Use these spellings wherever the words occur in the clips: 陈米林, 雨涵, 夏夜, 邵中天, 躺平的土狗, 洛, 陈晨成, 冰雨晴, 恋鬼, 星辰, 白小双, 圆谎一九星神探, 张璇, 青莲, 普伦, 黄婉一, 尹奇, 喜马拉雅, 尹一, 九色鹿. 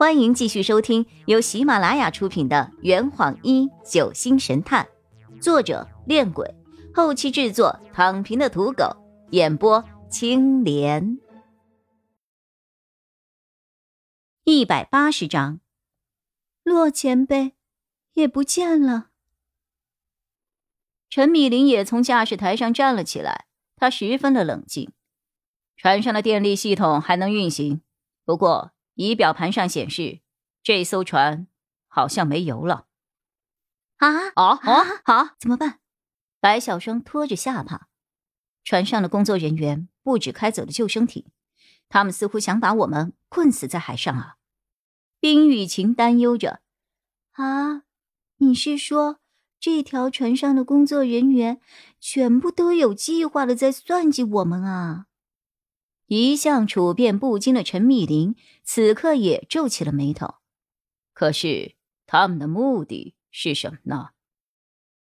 欢迎继续收听由喜马拉雅出品的《圆谎一九星神探》，作者恋鬼，后期制作躺平的土狗，演播青莲。180章，洛前辈也不见了。陈米林也从驾驶台上站了起来，他十分的冷静。船上的电力系统还能运行，不过仪表盘上显示，这艘船好像没油了。怎么办？白小双拖着下巴。船上的工作人员不止开走了救生艇，他们似乎想把我们困死在海上啊。冰雨晴担忧着。你是说这条船上的工作人员全部都有计划的在算计我们啊？一向处变不惊的陈密林此刻也皱起了眉头。可是他们的目的是什么呢？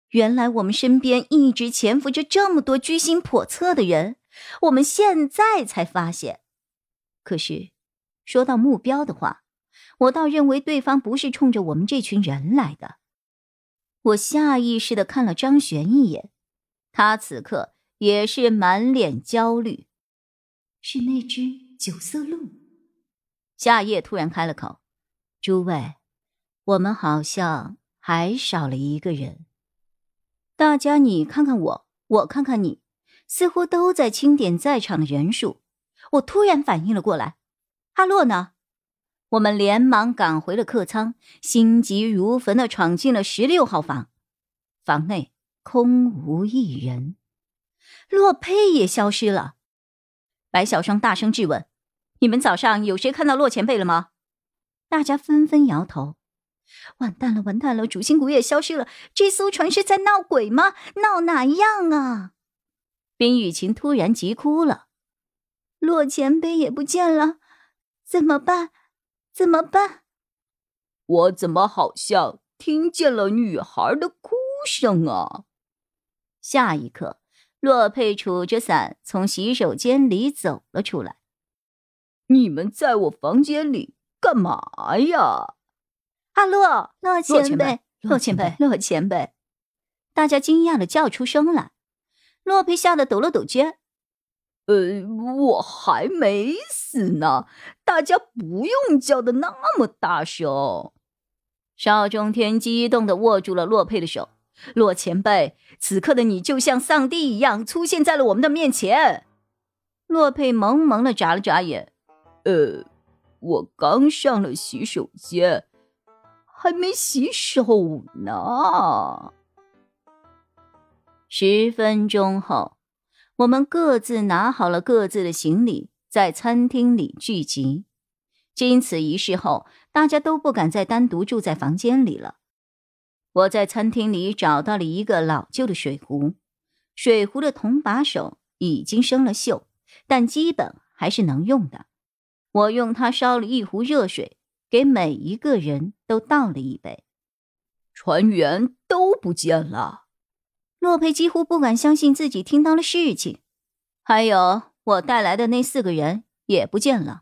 原来我们身边一直潜伏着这么多居心叵测的人，我们现在才发现。可是说到目标的话，我倒认为对方不是冲着我们这群人来的。我下意识地看了张璇一眼，他此刻也是满脸焦虑。是那只九色鹿。夏夜突然开了口，诸位，我们好像还少了一个人。大家你看看我，我看看你，似乎都在清点在场的人数。我突然反应了过来，阿洛呢？我们连忙赶回了客舱，心急如焚地闯进了16号房。房内空无一人，洛佩也消失了。白小双大声质问，你们早上有谁看到洛前辈了吗？大家纷纷摇头。完蛋了，完蛋了，主心骨也消失了，这艘船是在闹鬼吗？闹哪样啊？冰雨晴突然急哭了。洛前辈也不见了，怎么办？怎么办？我怎么好像听见了女孩的哭声啊？下一刻，洛佩杵着伞从洗手间里走了出来。你们在我房间里干嘛呀？洛前辈。大家惊讶地叫出声来。洛佩吓得抖了抖肩。我还没死呢，大家不用叫得那么大声。邵中天激动地握住了洛佩的手。洛前辈，此刻的你就像上帝一样出现在了我们的面前。洛佩蒙蒙地眨了眨眼，我刚上了洗手间，还没洗手呢。10分钟后，我们各自拿好了各自的行李，在餐厅里聚集。经此一事后，大家都不敢再单独住在房间里了。我在餐厅里找到了一个老旧的水壶，水壶的铜把手已经生了锈，但基本还是能用的。我用它烧了一壶热水，给每一个人都倒了一杯。船员都不见了。洛佩几乎不敢相信自己听到了事情。还有我带来的那4个人也不见了。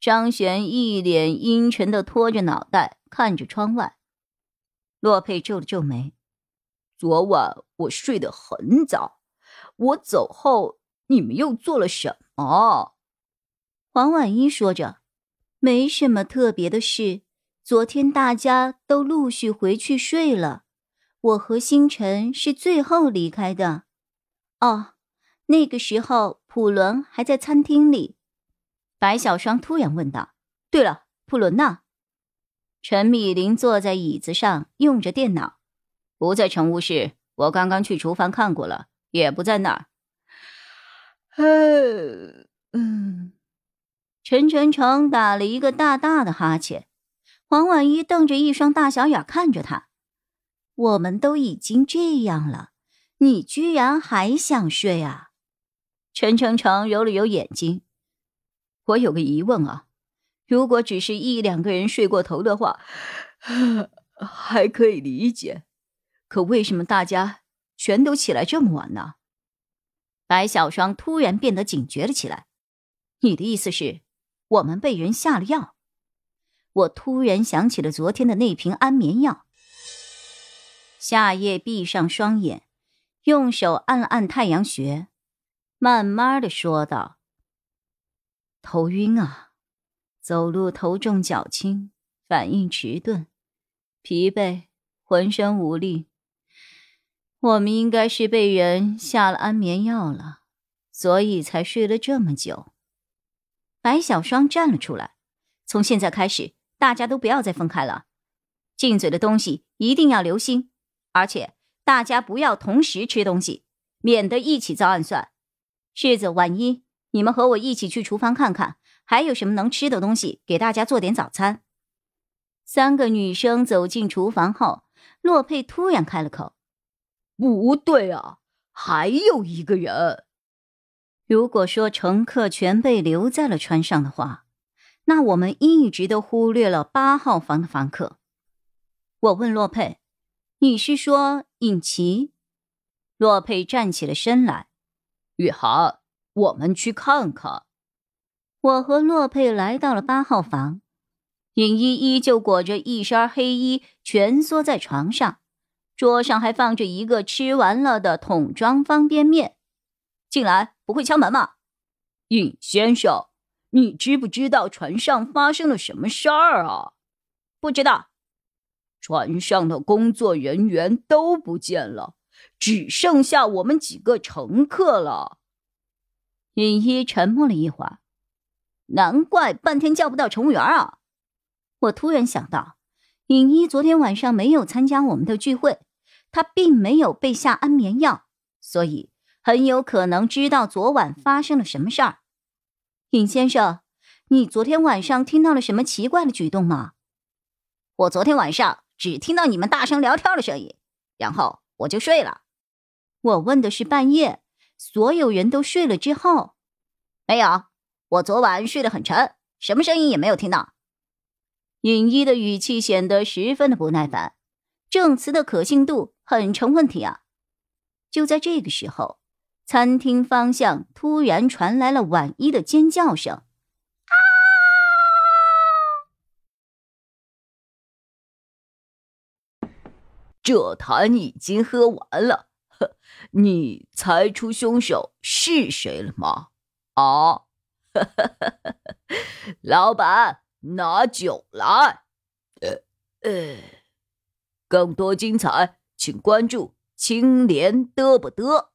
张璇一脸阴沉地拖着脑袋看着窗外。洛佩皱了皱眉，昨晚我睡得很早，我走后你们又做了什么？黄婉一说着，没什么特别的事，昨天大家都陆续回去睡了，我和星辰是最后离开的。那个时候普伦还在餐厅里。白小双突然问道，对了，普伦呢？陈米林坐在椅子上用着电脑。不在乘务室，我刚刚去厨房看过了，也不在那儿。陈晨成打了一个大大的哈欠。黄婉一瞪着一双大小眼看着他。我们都已经这样了，你居然还想睡啊？陈晨成揉了揉眼睛。我有个疑问啊。如果只是1-2个人睡过头的话，还可以理解。可为什么大家全都起来这么晚呢？白小双突然变得警觉了起来。你的意思是，我们被人下了药？我突然想起了昨天的那瓶安眠药。夏夜闭上双眼，用手按了按太阳穴，慢慢的说道：头晕啊，走路头重脚轻，反应迟钝，疲惫，浑身无力。我们应该是被人下了安眠药了，所以才睡了这么久。白小双站了出来，从现在开始，大家都不要再分开了。进嘴的东西一定要留心，而且大家不要同时吃东西，免得一起遭暗算。世子、婉一，你们和我一起去厨房看看，还有什么能吃的东西，给大家做点早餐。三个女生走进厨房后，洛佩突然开了口：不对啊，还有一个人。如果说乘客全被留在了船上的话，那我们一直都忽略了8号房的房客。我问洛佩：你是说尹奇？洛佩站起了身来：雨涵，我们去看看。我和洛佩来到了8号房，尹一依旧裹着一身黑衣，蜷缩在床上，桌上还放着一个吃完了的桶装方便面。进来不会敲门吗？尹先生，你知不知道船上发生了什么事儿啊？不知道。船上的工作人员都不见了，只剩下我们几个乘客了。尹一沉默了一会儿。难怪半天叫不到乘务员啊。我突然想到，尹一昨天晚上没有参加我们的聚会，他并没有被下安眠药，所以很有可能知道昨晚发生了什么事儿。尹先生，你昨天晚上听到了什么奇怪的举动吗？我昨天晚上只听到你们大声聊天的声音，然后我就睡了。我问的是半夜，所有人都睡了之后。没有，我昨晚睡得很沉，什么声音也没有听到。尹一的语气显得十分的不耐烦，证词的可信度很成问题啊。就在这个时候，餐厅方向突然传来了婉一的尖叫声。啊！这坛已经喝完了，你猜出凶手是谁了吗？啊！老板，拿酒来。更多精彩请关注青莲嘚不嘚。